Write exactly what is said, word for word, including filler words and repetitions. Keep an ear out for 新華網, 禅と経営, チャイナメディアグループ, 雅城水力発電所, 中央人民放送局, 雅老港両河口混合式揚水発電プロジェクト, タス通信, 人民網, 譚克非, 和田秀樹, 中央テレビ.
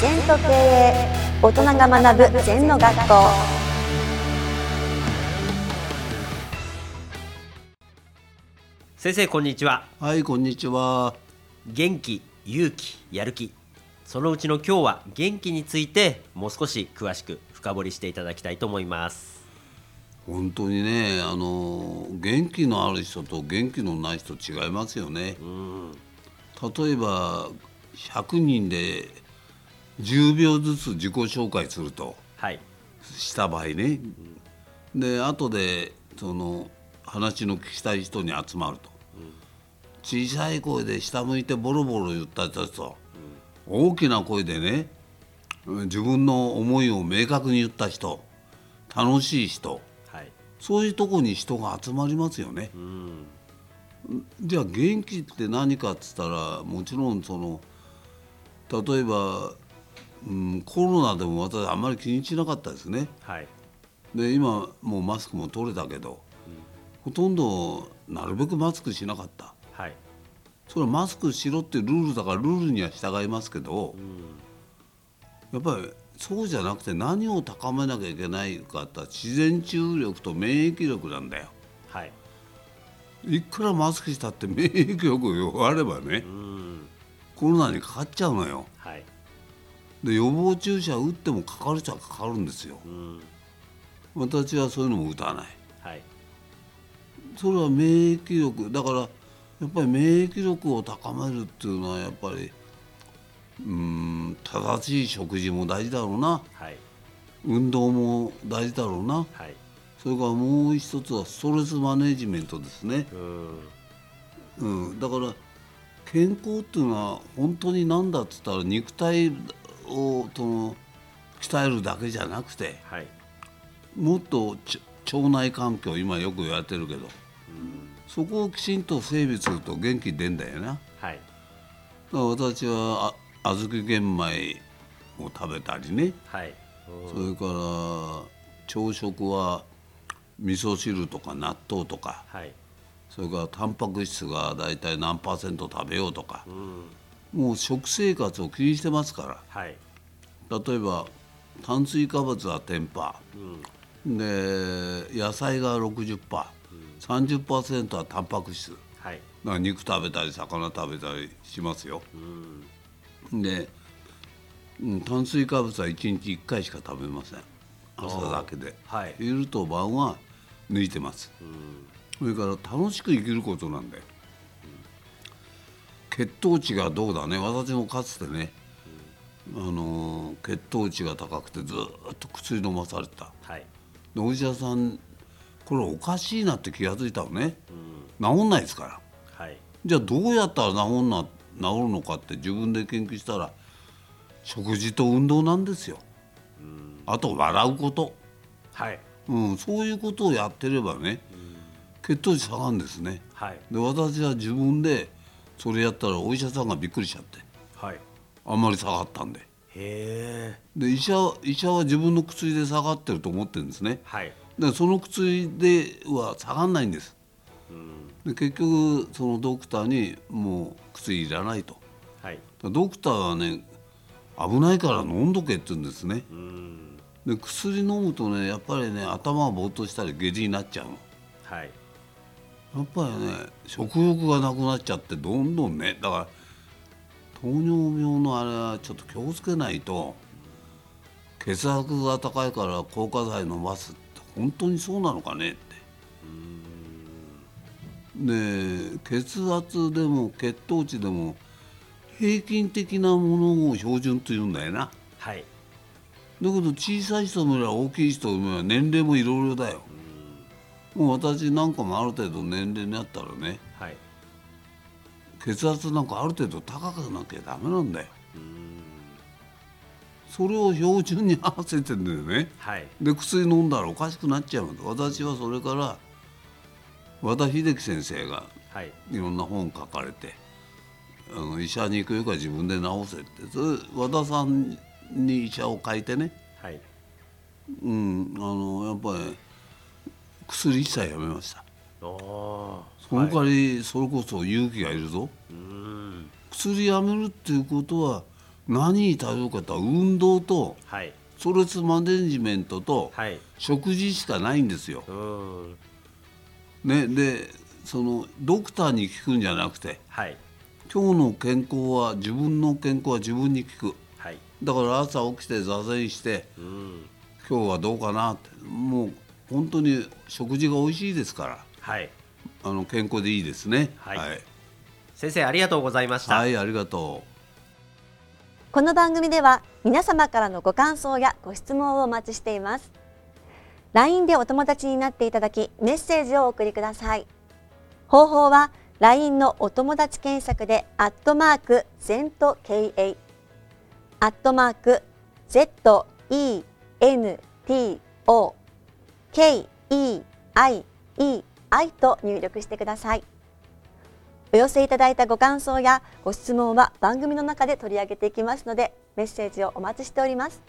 禅と経営、大人が学ぶ禅の学校。先生、こんにちは。はい、こんにちは。元気、勇気、やる気、そのうちの今日は元気についてもう少し詳しく深掘りしていただきたいと思います。本当にね、あの元気のある人と元気のない人違いますよね。うん、例えばひゃくにんでじゅうびょうずつ自己紹介するとした場合ね、はい、で後でその話の聞きたい人に集まると、うん、小さい声で下向いてボロボロ言った人と、うん、大きな声でね自分の思いを明確に言った人、楽しい人、はい、そういうとこに人が集まりますよね、うん、じゃあ元気って何かって言ったら、もちろんその例えば、うん、コロナでも私あんまり気にしなかったですね、はい、で今もうマスクも取れたけど、うん、ほとんどなるべくマスクしなかった、はい、それはマスクしろってルールだからルールには従いますけど、うん、やっぱりそうじゃなくて何を高めなきゃいけないかって自然治癒力と免疫力なんだよ、はい、いくらマスクしたって免疫力弱ればね、うん、コロナにかかっちゃうのよ、はい、で予防注射打ってもかかるっちゃかかるんですよ、うん、私はそういうのも打たない、はい、それは免疫力だから、やっぱり免疫力を高めるっていうのはやっぱりうーん正しい食事も大事だろうな、はい、運動も大事だろうな、はい、それからもう一つはストレスマネジメントですね。うん、うん、だから健康っていうのは本当に何だって言ったら肉体をその鍛えるだけじゃなくて、はい、もっと腸内環境、今よく言われてるけど、うん、そこをきちんと整備すると元気出んだよな、はい、だから私はあ小豆玄米を食べたりね、はい、それから朝食は味噌汁とか納豆とか、はい、それからタンパク質がだいたい何パーセント食べようとか、うん、もう食生活を気にしてますから、はい、例えば炭水化物は じゅっパーセント、うん、で野菜が ろくじゅっパーセント、うん、さんじゅっパーセント はタンパク質、はい、だから肉食べたり魚食べたりしますよ、うん、で炭水化物はいちにちいっかいしか食べません、朝だけで、はい、昼と晩は抜いてます、うん、それから楽しく生きることなんだよ。血糖値がどうだね、私もかつてね、うん、あの血糖値が高くてずっと薬飲まされた、はい、でお医者さんこれおかしいなって気がついたのね、うん、治んないですから、はい、じゃあどうやったら治んな、治るのかって自分で研究したら食事と運動なんですよ、うん、あと笑うこと、はい、うん、そういうことをやってればね、うん、血糖値下がるんですね、はい、で私は自分でそれやったらお医者さんがびっくりしちゃって、はい、あんまり下がったんで、へー、で医者、医者は自分の薬で下がってると思ってるんですね、はい、でその薬では下がんないんです、うん、で結局そのドクターにもう薬いらないと、はい、ドクターはね危ないから飲んどけって言うんですね、うん、で薬飲むとねやっぱりね頭がぼーっとしたり下痢になっちゃうの、はい、やっぱりね食欲がなくなっちゃってどんどんね、だから糖尿病のあれはちょっと気をつけないと、血圧が高いから抗化剤飲ますって本当にそうなのかねって、うーん、で血圧でも血糖値でも平均的なものを標準というんだよな、はい、だけど小さい人もいれば大きい人もいれば年齢もいろいろだよ。もう私なんかもある程度年齢になったらね、はい、血圧なんかある程度高くなきゃダメなんだよ。うーん、それを標準に合わせてんだよね、はい、で薬飲んだらおかしくなっちゃうんだ。私はそれから和田秀樹先生がいろんな本書かれて、はい、あの医者に行くよりか自分で治せって、それ和田さんに医者を書いてね、はい、うん、あのやっぱり薬一切やめました。あ、その代わり、はい、それこそ勇気がいるぞ。うーん、薬やめるっていうことは何に頼るかとは運動と、はい、ストレスマネジメントと、はい、食事しかないんですよ、ね、でそのドクターに聞くんじゃなくて、はい、今日の健康は自分の健康は自分に聞く、はい、だから朝起きて座禅して、うん、今日はどうかなって、もう本当に食事が美味しいですから、はい、あの健康でいいですね、はいはい、先生ありがとうございました。はい、ありがとう。この番組では皆様からのご感想やご質問をお待ちしています。 ライン でお友達になっていただき、メッセージをお送りください。方法は ライン のお友達検索でアットマーク ゼントケーエー アットマーク ゼットイーエヌティーオーケーイーアイイーアイ と入力してください。お寄せいただいたご感想やご質問は番組の中で取り上げていきますので、メッセージをお待ちしております。